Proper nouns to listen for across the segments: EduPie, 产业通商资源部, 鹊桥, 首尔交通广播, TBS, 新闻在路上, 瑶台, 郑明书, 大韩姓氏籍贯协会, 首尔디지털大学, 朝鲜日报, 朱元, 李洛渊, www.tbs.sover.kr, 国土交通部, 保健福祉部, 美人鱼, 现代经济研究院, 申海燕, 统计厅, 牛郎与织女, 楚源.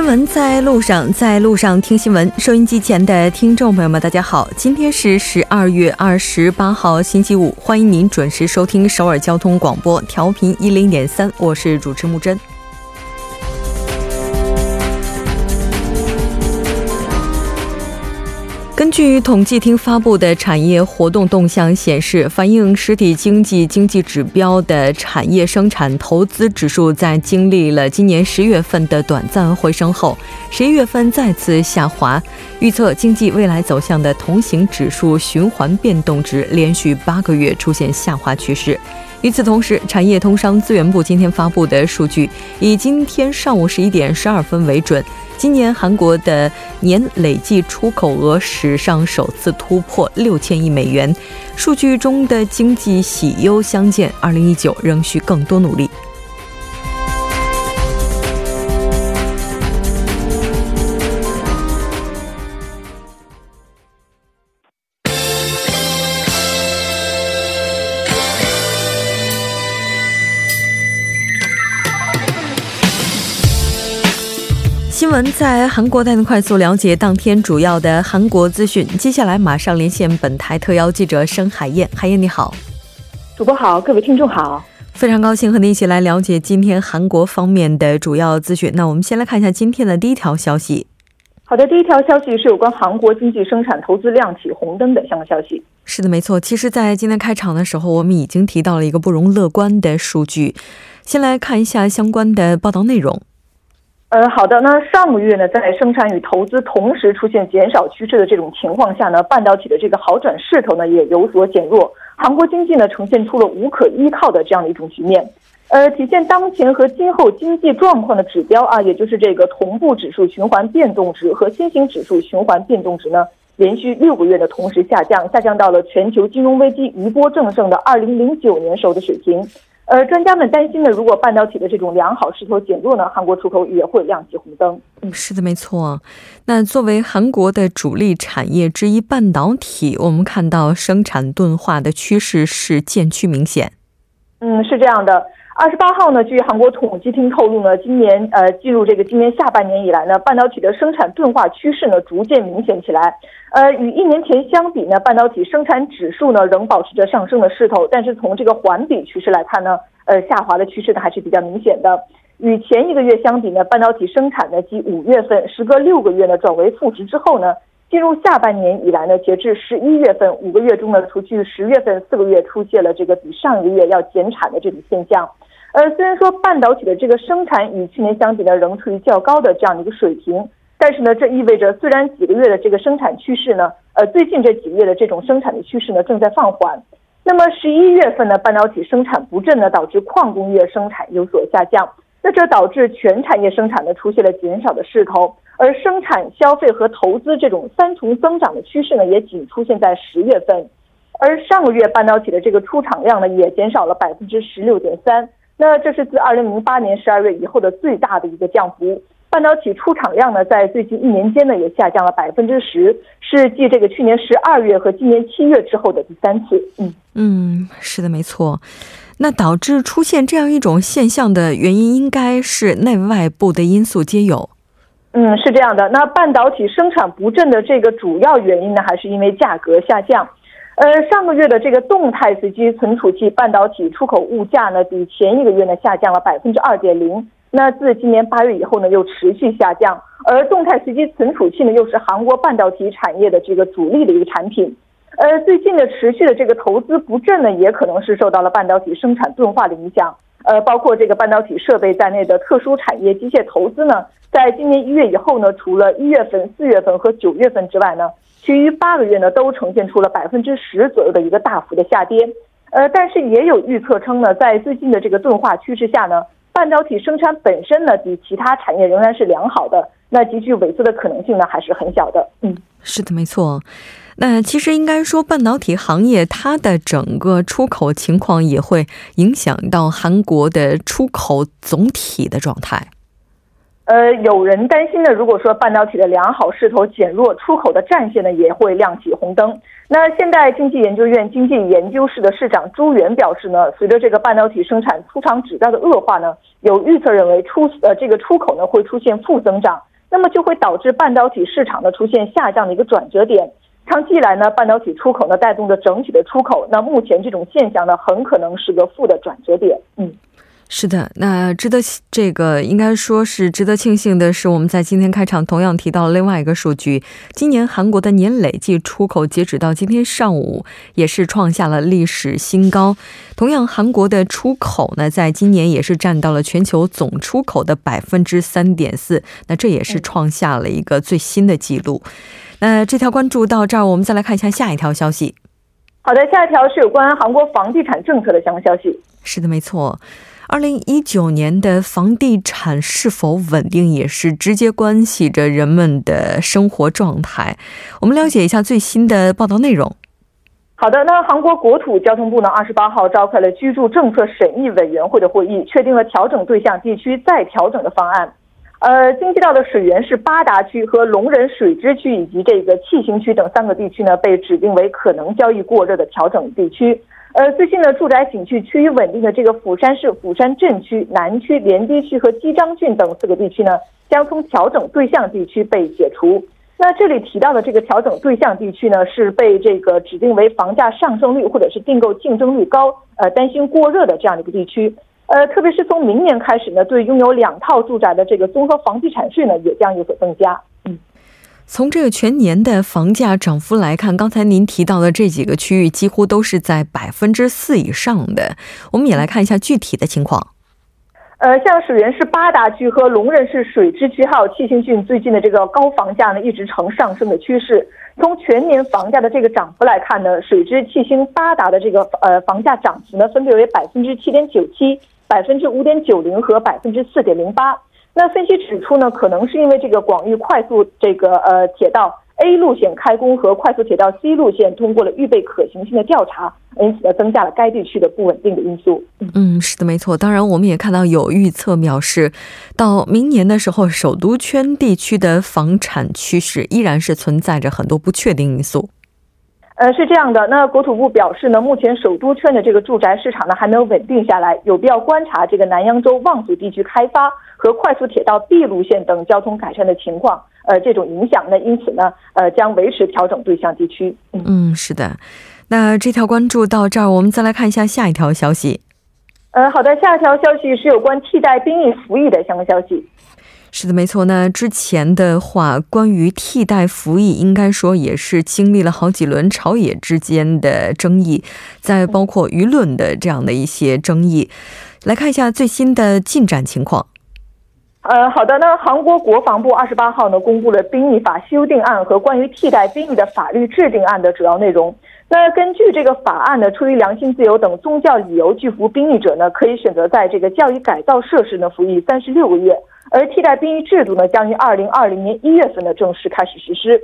新闻在路上听新闻， 收音机前的听众朋友们大家好， 今天是12月28号， 星期五， 欢迎您准时收听首尔交通广播， 调频10.3， 我是主持木真。 根据统计厅发布的产业活动动向显示， 反映实体经济指标的产业生产投资指数， 在经历了今年 10月份的短暂回升后， 11月份再次下滑。 预测经济未来走向的同型指数循环变动值 连续8个月 出现下滑趋势。 与此同时，产业通商资源部 今天发布的数据， 以今天上午11点12分 为准， 今年韩国的年累计出口额 史上首次突破 6000亿美元。 数据中的经济喜忧相见， 2019 仍需更多努力。 新闻在韩国带您快速了解当天主要的韩国资讯。 接下来马上连线本台特邀记者申海燕。海燕你好。 主播好，各位听众好， 非常高兴和您一起来了解今天韩国方面的主要资讯。 那我们先来看一下今天的第一条消息。 好的，第一条消息是有关韩国经济生产投资量体红灯的相关消息。 是的，没错。其实在今天开场的时候， 我们已经提到了一个不容乐观的数据， 先来看一下相关的报道内容。 好的，那上个月呢， 在生产与投资同时出现减少趋势的这种情况下呢， 半导体的这个好转势头呢 也有所减弱， 韩国经济呢呈现出了无可依靠的这样的一种局面。 体现当前和今后经济状况的指标啊， 也就是这个同步指数循环变动值 和新型指数循环变动值呢， 连续6个月的同时下降， 下降到了全球金融危机余波正盛的 2009年时候的水平。 专家们担心呢，如果半导体的这种良好势头减弱呢， 韩国出口也会亮起红灯。 是的，没错。那作为韩国的主力产业之一， 半导体我们看到生产钝化的趋势是渐趋明显。 是这样的。 28号呢， 据韩国统计厅透露呢， 进入这个今年下半年以来呢， 半导体的生产钝化趋势呢逐渐明显起来。 与1年前相比呢， 半导体生产指数呢 仍保持着上升的势头， 但是从这个环比趋势来看呢， 下滑的趋势呢还是比较明显的。 与前一个月相比呢， 半导体生产呢，即 5月份， 时隔6个月呢 转为负值之后呢， 进入下半年以来呢， 截至11月份， 5个月中呢， 除去10月份， 4个月 出现了这个比上个月要减产的这种现象。 虽然说半导体的这个生产与去年相比呢， 仍处于较高的这样一个水平， 但是呢这意味着， 虽然几个月的这个生产趋势呢， 最近这几个月的这种生产的趋势呢 正在放缓。 那么11月份呢， 半导体生产不振呢， 导致矿工业生产有所下降， 那这导致全产业生产呢 出现了减少的势头。 而生产、消费和投资这种3重增长的趋势呢， 也仅出现在10月份。 而上个月半导体的这个出厂量呢， 也减少了 16.3%， 那这是自 2008年 12月 以后的最大的一个降幅。 半导体出厂量呢， 在最近1年间呢， 也下降了 10%， 是继这个去年 12月 和今年7月之后的第3次。 是的，没错。 那导致出现这样一种现象的原因应该是内外部的因素皆有。 是这样的。 那半导体生产不振的这个主要原因呢， 还是因为价格下降。 上个月的这个动态随机存储器 半导体出口物价呢， 比前一个月呢 下降了 2.0%， 那自今年 8月 以后呢， 又持续下降。 而动态随机存储器呢， 又是韩国半导体产业的这个主力的一个产品。最近的持续的这个投资不振呢， 也可能是受到了半导体生产钝化的影响。包括这个半导体设备在内的特殊产业机械投资呢， 在今年1月以后呢， 除了1月份、 4月份 和 9月份 之外呢， 其余8个月呢 都呈现出了 10%左右的一个大幅的下跌。但是也有预测称呢， 在最近的这个钝化趋势下呢， 半导体生产本身呢， 比其他产业仍然是良好的， 那急剧萎缩的可能性呢， 还是很小的。是的，没错。 那其实应该说半导体行业它的整个出口情况也会影响到韩国的出口总体的状态。有人担心呢，如果说半导体的良好势头减弱，出口的战线呢也会亮起红灯。那现代经济研究院经济研究室的室长朱元表示呢，随着这个半导体生产出厂质量的恶化呢，有预测认为出口呢会出现负增长，那么就会导致半导体市场呢出现下降的一个转折点。长期以来呢，半导体出口呢带动着整体的出口，那目前这种现象呢很可能是个负的转折点。是的，那应该说是值得庆幸的是，我们在今天开场同样提到另外一个数据，今年韩国的年累计出口截止到今天上午也是创下了历史新高。同样，韩国的出口呢，在今年也是占到了全球总出口的 3.4%， 那这也是创下了一个最新的记录。那这条关注到这儿，我们再来看一下下一条消息。好的，下一条是有关韩国房地产政策的相关消息。是的，没错。2019年的房地产是否稳定也是直接关系着人们的生活状态。我们了解一下最新的报道内容。好的，那韩国国土交通部呢28号召开了居住政策审议委员会的会议，确定了调整对象地区再调整的方案。京畿道的水源市八达区和龙仁水支区以及这个气行区等3个地区呢被指定为可能交易过热的调整地区。最近呢，住宅景区趋于稳定的这个釜山市釜山镇区、南区、莲堤区和基章郡等4个地区呢，将从调整对象地区被解除。那这里提到的这个调整对象地区呢，是被这个指定为房价上升率或者是订购竞争率高，担心过热的这样的一个地区。特别是从明年开始呢，对拥有2套住宅的这个综合房地产税呢，也将有所增加。从这个全年的房价涨幅来看，刚才您提到的这几个区域几乎都是在 4% 以上的。我们也来看一下具体的情况。像水源市八达区和龙仁市水支区还有气行郡最近的这个高房价呢，一直呈上升的趋势。从全年房价的这个涨幅来看呢，水支、气行、八达的这个房价涨幅呢，分别为 7.97%、5.90% 和 4.08%。那分析指出呢，可能是因为这个广域快速这个铁道 A 路线开工和快速铁道 C 路线通过了预备可行性的调查，因此呢增加了该地区的不稳定的因素。是的，没错。当然，我们也看到有预测表示，到明年的时候，首都圈地区的房产趋势依然是存在着很多不确定因素。是这样的，那国土部表示呢，目前首都圈的这个住宅市场呢还没有稳定下来，有必要观察这个南扬州望族地区开发和快速铁道 B 路线等交通改善的情况，这种影响呢，因此呢，将维持调整对象地区。是的。那这条关注到这儿，我们再来看一下下一条消息。好的，下一条消息是有关替代兵役服役的相关消息。是的，没错。那之前的话，关于替代服役，应该说也是经历了好几轮朝野之间的争议，再包括舆论的这样的一些争议。来看一下最新的进展情况。好的，那韩国国防部28号呢公布了兵役法修订案和关于替代兵役的法律制定案的主要内容。那根据这个法案呢，出于良心自由等宗教理由拒服兵役者呢，可以选择在这个教育改造设施呢服役36个月。而替代兵役制度呢，将于2020年1月份呢正式开始实施。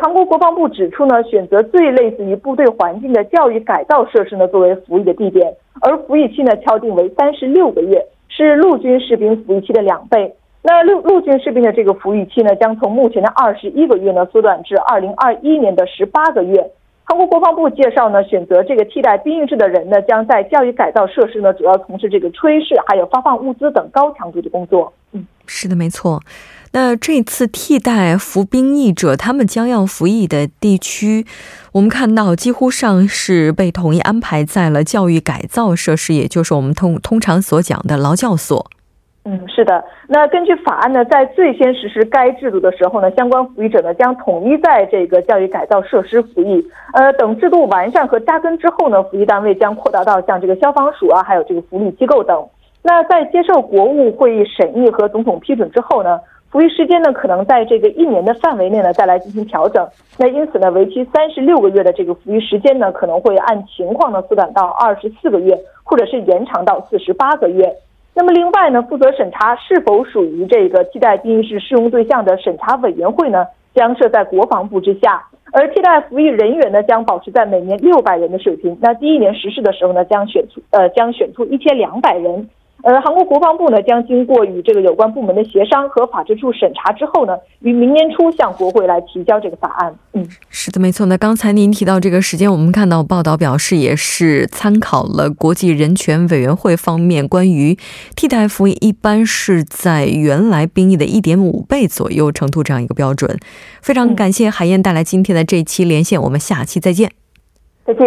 韩国国防部指出呢，选择最类似于部队环境的教育改造设施呢作为服役的地点，而服役期呢敲定为36个月，是陆军士兵服役期的2倍。那陆军士兵的这个服役期呢，将从目前的21个月呢缩短至2021年的18个月。韩国国防部介绍呢，选择这个替代兵役制的人呢，将在教育改造设施呢，主要从事这个炊事、还有发放物资等高强度的工作。是的，没错。那这次替代服兵役者，他们将要服役的地区，我们看到几乎上是被统一安排在了教育改造设施，也就是我们通常所讲的劳教所。是的。那根据法案呢，在最先实施该制度的时候呢，相关服役者呢将统一在这个教育改造设施服役。等制度完善和扎根之后呢，服役单位将扩大到像这个消防署啊，还有这个福利机构等。那在接受国务会议审议和总统批准之后呢，服役时间呢可能在这个1年的范围内呢再来进行调整。那因此呢，为期36个月的这个服役时间呢，可能会按情况呢缩短到24个月，或者是延长到48个月。那么另外呢，负责审查是否属于这个替代兵役制适用对象的审查委员会呢，将设在国防部之下，而替代服役人员呢，将保持在每年600人的水平。那第1年实施的时候呢，将选出1200人。而韩国国防部呢，将经过与这个有关部门的协商和法制处审查之后呢，于明年初向国会来提交这个法案。是的，没错。那刚才您提到这个时间，我们看到报道表示也是参考了国际人权委员会方面关于替代服役一般是在原来兵役的 1.5 倍左右程度这样一个标准。非常感谢海燕带来今天的这一期连线，我们下期再见。再见。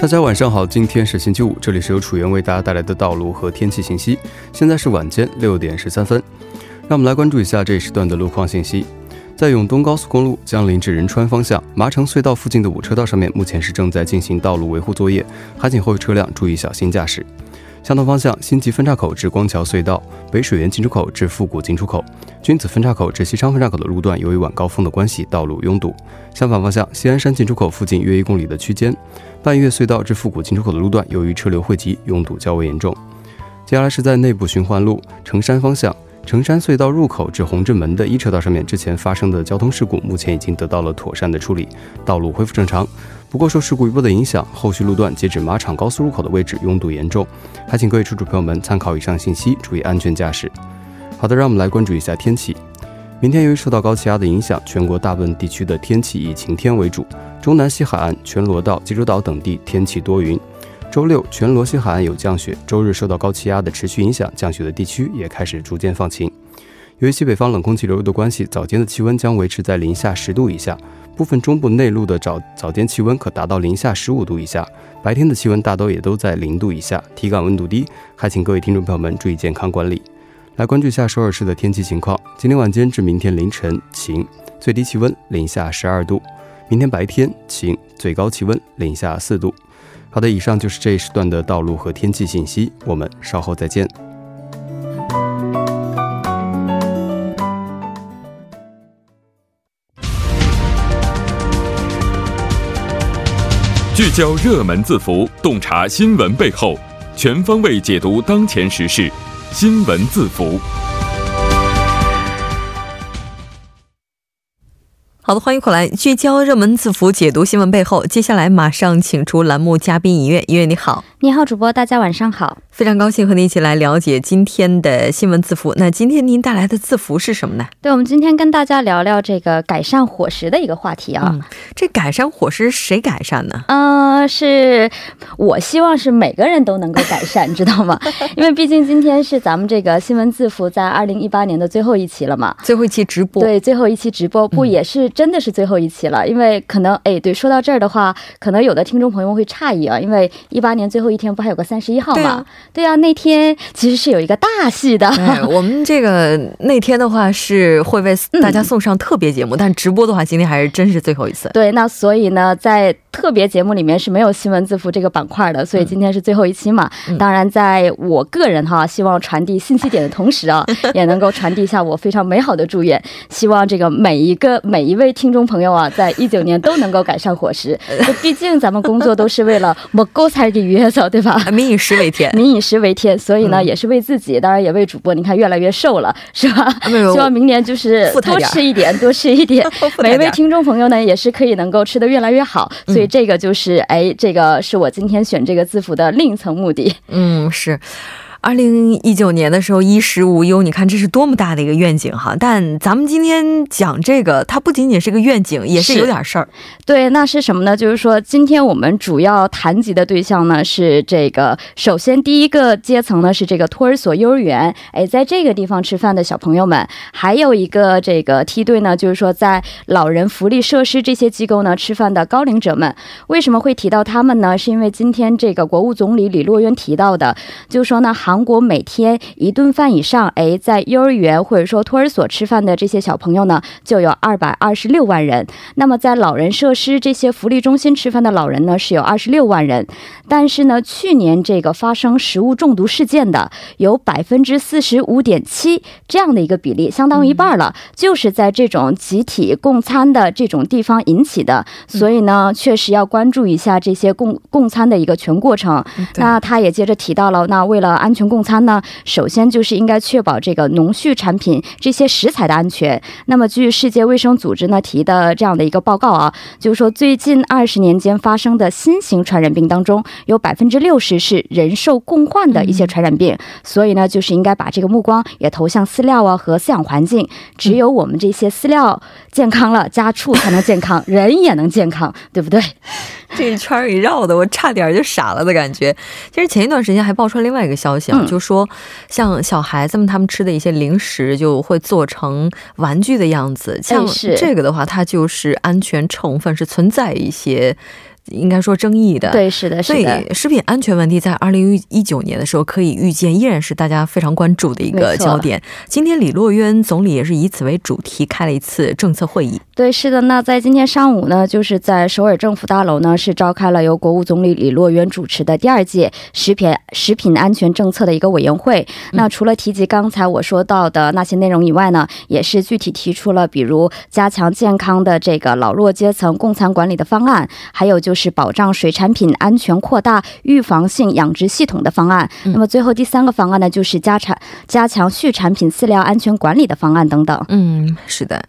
大家晚上好，今天是星期五，这里是由楚源为大家带来的道路和天气信息。现在是晚间6点13分，让我们来关注一下这一时段的路况信息。在永东高速公路江陵至仁川方向麻城隧道附近的5车道上面，目前是正在进行道路维护作业，还请后续车辆注意小心驾驶。相同方向新集分岔口至光桥隧道、北水源进出口至复古进出口、君子分岔口至西昌分岔口的路段，由于晚高峰的关系，道路拥堵。相反方向西安山进出口附近约1公里的区间，半月隧道至复古进出口的路段，由于车流汇集，拥堵较为严重。接下来是在内部循环路城山方向城山隧道入口至红镇门的1车道上面，之前发生的交通事故目前已经得到了妥善的处理，道路恢复正常。不过受事故余波的影响，后续路段截止马场高速入口的位置拥堵严重，还请各位车主朋友们参考以上信息，注意安全驾驶。好的，让我们来关注一下天气。明天由于受到高气压的影响，全国大部分地区的天气以晴天为主，中南西海岸、全罗道、济州岛等地天气多云。周六全罗西海岸有降雪，周日受到高气压的持续影响，降雪的地区也开始逐渐放晴。由于西北方冷空气流入的关系，早间的气温将维持在零下10度以下，部分中部内陆的早间气温可达到零下15度以下，白天的气温大都也都在0度以下，体感温度低，还请各位听众朋友们注意健康管理。来关注一下首尔市的天气情况。今天晚间至明天凌晨晴，最低气温零下12度；明天白天晴，最高气温零下4度。好的，以上就是这一时段的道路和天气信息，我们稍后再见。聚焦热门字符，洞察新闻背后，全方位解读当前时事。新闻字符。好的，欢迎回来，聚焦热门字符，解读新闻背后。接下来马上请出栏目嘉宾音乐。音乐你好。你好主播，大家晚上好，非常高兴和您一起来了解今天的新闻字符。那今天您带来的字符是什么呢？对，我们今天跟大家聊聊这个改善伙食的一个话题啊。这改善伙食谁改善呢？是我希望是每个人都能够改善知道吗？因为毕竟今天是咱们这个新闻字符在2018年的最后一期了嘛，最后一期直播。对，最后一期直播，不也是真的是最后一期了。因为可能对，说到这儿的话，可能有的听众朋友会诧异啊，因为18年最后一天不还有个31号吗？对啊，那天其实是有一个大戏的。我们这个那天的话是会为大家送上特别节目，但直播的话今天还是真是最后一次。对，那所以呢在特别节目里面是没有新闻字符这个板块的，所以今天是最后一期嘛。当然在我个人希望传递信息点的同时啊，也能够传递一下我非常美好的祝愿，希望这个每一位听众朋友啊，在19年都能够改善伙食。毕竟咱们工作都是为了먹고살기 위해서，对吧？民以食为天，民以食为天。所以呢，也是为自己，当然也为主播。你看，越来越瘦了，是吧？希望明年就是多吃一点，多吃一点。每一位听众朋友呢，也是可以能够吃得越来越好。所以这个就是，这个是我今天选这个字符的另一层目的。是。2019年的时候，衣食无忧，你看这是多么大的一个愿景哈！但咱们今天讲这个，它不仅仅是个愿景，也是有点事儿。对，那是什么呢？就是说，今天我们主要谈及的对象呢是这个，首先第一个阶层呢是这个托儿所、幼儿园，在这个地方吃饭的小朋友们；还有一个这个梯队呢，就是说在老人福利设施这些机构呢吃饭的高龄者们。为什么会提到他们呢？是因为今天这个国务总理李洛渊提到的，就是说呢，韩韩国每天一顿饭以上，在幼儿园或者说托儿所吃饭的这些小朋友呢，就有226万人。那么在老人设施这些福利中心吃饭的老人呢，是有26万人。但是呢，去年这个发生食物中毒事件的有45.7%这样的一个比例，相当于一半了，就是在这种集体共餐的这种地方引起的。所以呢，确实要关注一下这些共餐的一个全过程。那他也接着提到了，那为了安全共餐呢，首先就是应该确保这个农畜产品这些食材的安全。那么据世界卫生组织呢提的这样的一个报告啊，就是说最近20年间发生的新型传染病当中，有60%是人兽共患的一些传染病。所以呢，就是应该把这个目光也投向饲料啊和饲养环境。只有我们这些饲料健康了，家畜才能健康，人也能健康，对不对？这一圈一绕的，我差点就傻了的感觉。其实前一段时间还爆出另外一个消息啊，就说像小孩子们他们吃的一些零食就会做成玩具的样子，像这个的话，它就是安全成分是存在一些应该说争议的。对，是的，是的。所以食品安全问题在2019年的时候可以预见，依然是大家非常关注的一个焦点。今天李洛渊总理也是以此为主题开了一次政策会议。对，是的。那在今天上午呢，就是在首尔政府大楼呢，是召开了由国务总理李洛渊主持的第2届食品安全政策的一个委员会。那除了提及刚才我说到的那些内容以外呢，也是具体提出了比如加强健康的这个老弱阶层共餐管理的方案，还有就是保障水产品安全扩大预防性养殖系统的方案。那么最后第3个方案呢，就是加强畜产品饲料安全管理的方案等等。是的。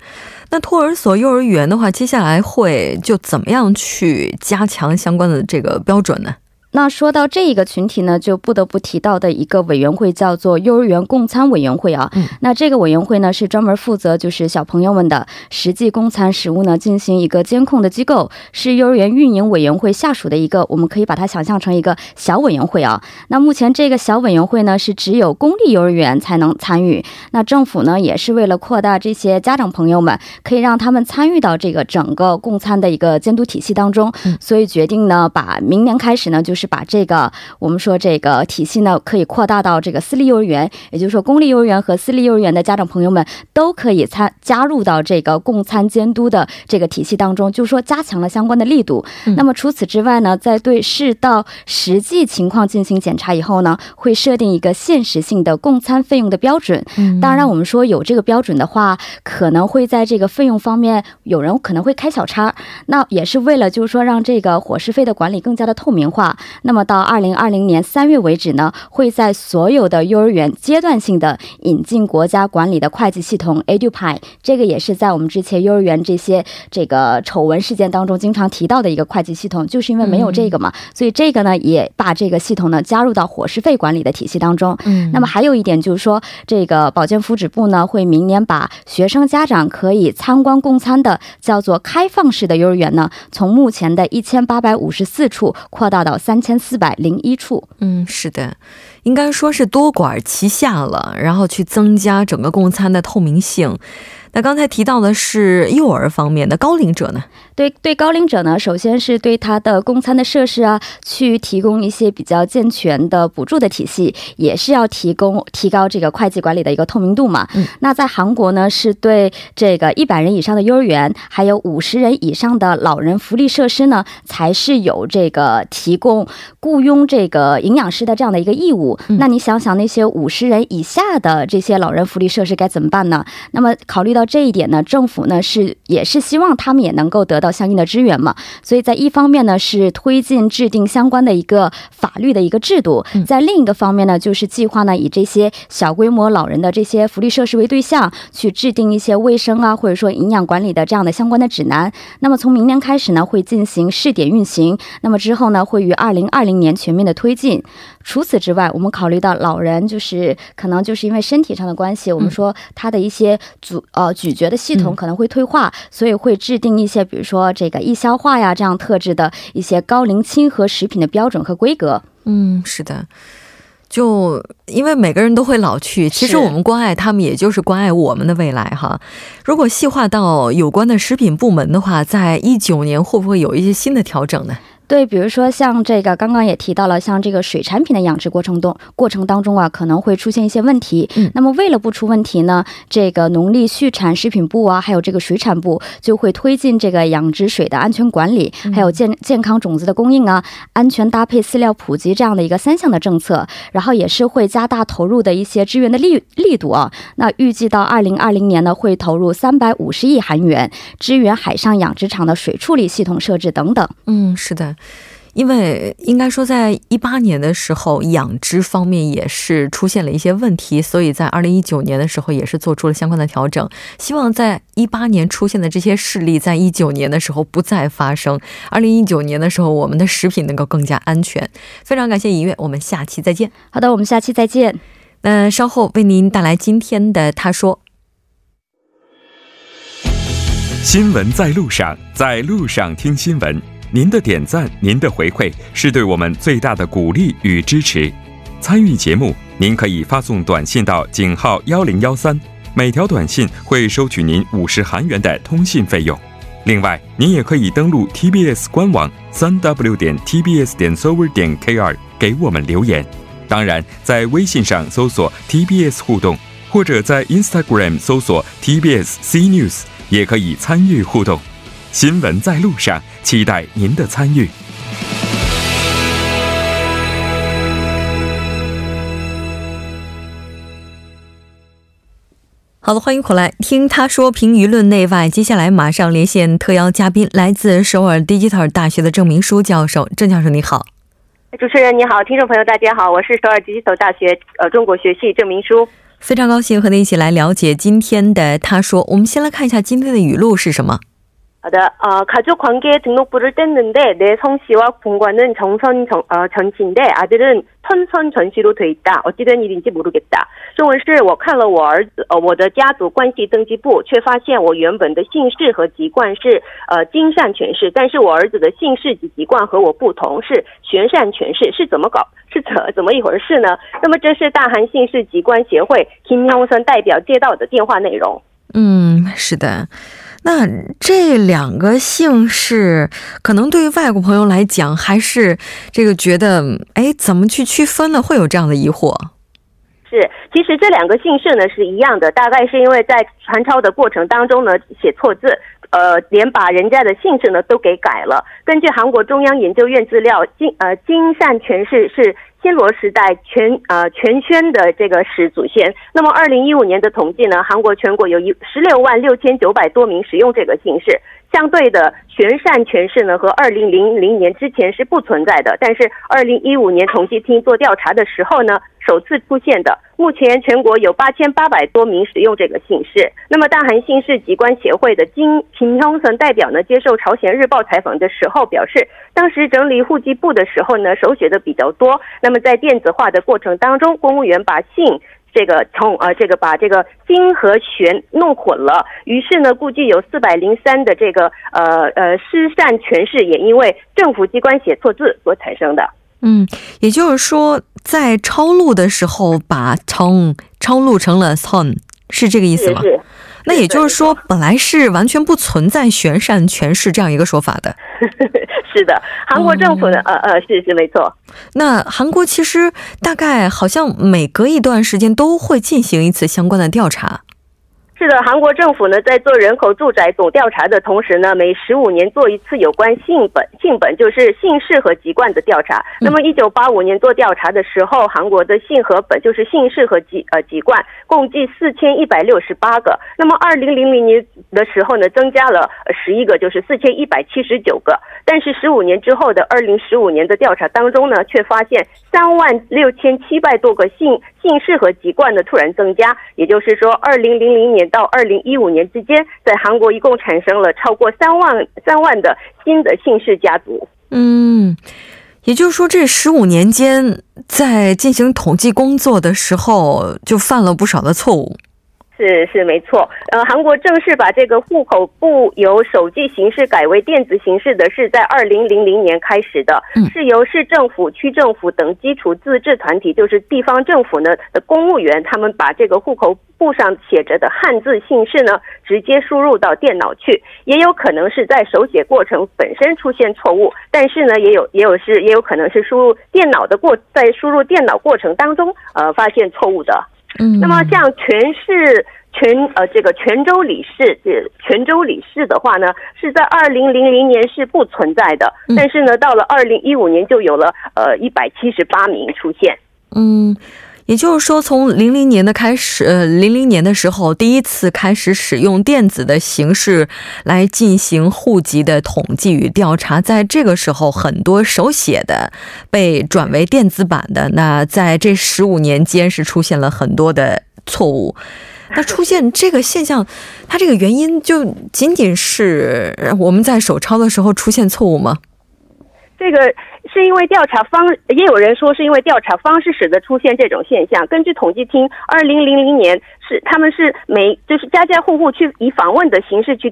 那托儿所幼儿园的话，接下来会就怎么样去加强相关的这个标准呢？那说到这一个群体呢，就不得不提到的一个委员会叫做幼儿园共餐委员会啊。那这个委员会呢，是专门负责就是小朋友们的实际共餐食物呢进行一个监控的机构，是幼儿园运营委员会下属的一个，我们可以把它想象成一个小委员会啊。那目前这个小委员会呢，是只有公立幼儿园才能参与。那政府呢，也是为了扩大这些家长朋友们可以让他们参与到这个整个共餐的一个监督体系当中，所以决定呢，把明年开始呢，就是把这个我们说这个体系呢可以扩大到这个私立幼儿园，也就是说公立幼儿园和私立幼儿园的家长朋友们都可以加入到这个共餐监督的这个体系当中，就是说加强了相关的力度。那么除此之外呢，在对市到实际情况进行检查以后呢，会设定一个现实性的共餐费用的标准。当然我们说有这个标准的话，可能会在这个费用方面有人可能会开小差，那也是为了就是说让这个伙食费的管理更加的透明化。那么到2020年3月为止呢，会在所有的幼儿园阶段性的引进国家管理的会计系统 EduPie， 这个也是在我们之前幼儿园这些这个丑闻事件当中经常提到的一个会计系统，就是因为没有这个嘛，所以这个呢也把这个系统呢加入到伙食费管理的体系当中。那么还有一点就是说，这个保健福祉部呢会明年把学生家长可以参观共餐的叫做开放式的幼儿园呢，从目前的1854处扩大到3401处。是的，应该说是多管齐下了，然后去增加整个共餐的透明性。那刚才提到的是幼儿方面的，高龄者呢？对高龄者呢，首先是对他的供餐的设施啊，去提供一些比较健全的补助的体系，也是要提高这个会计管理的一个透明度嘛。那在韩国呢，是对这个100人以上的幼儿园，还有50人以上的老人福利设施呢，才是有这个提供雇佣这个营养师的这样的一个义务。那你想想那些50人以下的这些老人福利设施该怎么办呢？那么考虑到这一点呢，政府呢也是希望他们也能够得到相应的支援嘛。所以在一方面呢，是推进制定相关的一个法律的一个制度，在另一个方面呢，就是计划呢以这些小规模老人的这些福利设施为对象，去制定一些卫生啊或者说营养管理的这样的相关的指南。那么从明年开始呢，会进行试点运行，那么之后呢，会于2020年全面的推进。除此之外，我们考虑到老人就是可能就是因为身体上的关系，我们说他的一些咀嚼的系统可能会退化，所以会制定一些比如说这个易消化呀这样特质的一些高龄亲和食品的标准和规格。是的，就因为每个人都会老去，其实我们关爱他们，也就是关爱我们的未来哈。如果细化到有关的食品部门的话，在2019年会不会有一些新的调整呢？对，比如说像这个刚刚也提到了，像这个水产品的养殖过程中，过程当中啊可能会出现一些问题。那么为了不出问题呢，这个农历畜产食品部啊还有这个水产部就会推进这个养殖水的安全管理，还有健康种子的供应啊，安全搭配饲料普及这样的一个三项的政策，然后也是会加大投入的一些支援的力度啊。那预计到2020年呢会投入350亿韩元， 支援海上养殖场的水处理系统设置等等。 是的， 因为应该说在18年的时候养殖方面也是出现了一些问题，所以在 2019年的时候也是做出了相关的调整， 希望在18年出现的这些事例在19年的时候不再发生， 2019年的时候我们的食品能够更加安全。 非常感谢音乐，我们下期再见。 好的，我们下期再见。 那稍后为您带来今天的他说。 新闻在路上，在路上听新闻。 您的点赞， 您的回馈， 是对我们最大的鼓励与支持。 参与节目， 您可以发送短信到 井号1013， 每条短信会收取您 50韩元 的通信费用。 另外， 您也可以登录 TBS 官网 www.tbs.sover.kr 给我们留言。 当然在微信上搜索 TBS 互动， 或者在 Instagram 搜索 TBS CNews， 也可以参与互动。 新闻在路上， 期待您的参与。 好的，欢迎回来听他说评舆论内外。 接下来马上连线特邀嘉宾， 来自首尔디지털大学的郑明书教授。 郑教授你好。 主持人你好，听众朋友大家好， 我是首尔디지털大学中国学系郑明书。 非常高兴和您一起来了解今天的他说。 我们先来看一下今天的语录是什么。 가족관계 등록부를 뗐는데 내 성씨와 본관은 정선전씨인데 아들은 천선전씨로 돼 있다. 어찌 된 일인지 모르겠다. 中文是我看了我儿子我的家族关系登记簿，却发现我原本的姓氏和籍贯是金善权氏，但是我儿子的姓氏籍贯和我不同，是玄善权氏，是怎么搞？ 是怎么一回事呢？那么这是大韩姓氏籍贯协会 김형선代表接到的电话内容。 是的。 那这两个姓氏可能对于外国朋友来讲还是这个觉得怎么去区分呢，会有这样的疑惑。 是，其实这两个姓氏呢是一样的，大概是因为在传抄的过程当中呢写错字， 连把人家的姓氏呢都给改了。根据韩国中央研究院资料， 金善权氏是 新罗时代全圈的这个始祖先。 那么2015年的统计呢， 韩国全国有 166,900多名使用这个姓氏。 相对的玄善权氏呢和 2000年之前是不存在的， 但是2015年统计厅做调查的时候呢 首次出现的。 目前全国有 8,800多名使用这个姓氏。 那么大韩姓氏籍贯协会的金平亨森代表呢 接受朝鲜日报采访的时候表示， 当时整理户籍簿的时候呢 手写的比较多， 那么在电子化的过程当中， 公务员把姓 把这个金和玄弄混了， 于是呢估计有 403的这个失善权势也因为政府机关写错字所产生的。 也就是说在抄录的时候把 청 抄录成了 선， 是这个意思吗？ 那也就是说本来是完全不存在玄善权势这样一个说法的。 是的，韩国政府呢，是没错。那韩国其实大概好像每隔一段时间都会进行一次相关的调查。 是的，韩国政府呢在做人口住宅总调查的同时呢， 每15年做一次有关姓本，姓本就是姓氏和籍贯的调查。 那么1985年做调查的时候， 韩国的姓和本就是姓氏和籍贯， 共计4168个。 那么2000年的时候呢， 增加了11个， 就是4179个。 但是15年之后的 2015年的调查当中呢， 却发现 36,700多个姓氏和籍贯呢突然增加， 也就是说 2000年到2015年之间， 在韩国一共产生了超过 3万的新的姓氏家族。 也就是说这 15年间在进行统计工作的时候就犯了不少的错误。是没错。韩国正式把这个户口簿由手记形式改为电子形式的是在2000年开始的，是由市政府、区政府等基础自治团体，就是地方政府呢的公务员，他们把这个户口簿上写着的汉字姓氏呢直接输入到电脑去，也有可能是在手写过程本身出现错误，但是呢也有可能是输入电脑过程当中发现错误的。那么像泉州理事的话呢，是在2000年是不存在的，但是呢到了2015年就有了178名出现。也就是说从00年的时候第一次开始使用电子的形式来进行户籍的统计与调查，在这个时候很多手写的被转为电子版的，那在这15年间是出现了很多的错误。那出现这个现象，它这个原因就仅仅是我们在手抄的时候出现错误吗？这个是因为也有人说是因为调查方式使得出现这种现象。根据统计厅2000年他们是家家户户去以访问的形式去进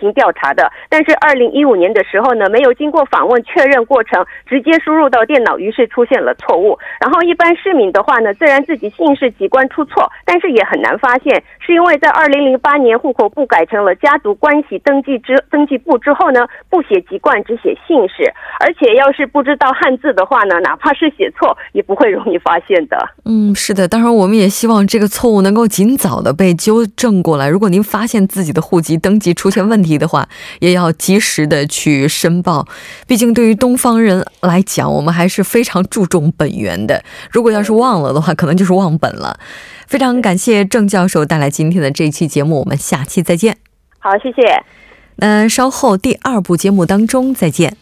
行调查的，但是2015年的时候呢，没有经过访问确认过程直接输入到电脑，于是出现了错误。然后一般市民的话呢，虽然自己姓氏籍贯出错，但是也很难发现，是因为在2008年户口簿改成了家族关系登记簿之后呢，不写籍贯只写姓氏。而且要是不知道汉字的话呢，哪怕是写错也不会容易发现的。是的，当然我们也希望这个错误能够尽早的被纠正过来。如果您发现自己的户籍登记出现问题的话，也要及时的去申报，毕竟对于东方人来讲，我们还是非常注重本源的，如果要是忘了的话，可能就是忘本了。非常感谢郑教授带来今天的这一期节目，我们下期再见。好，谢谢。那稍后第2部节目当中再见。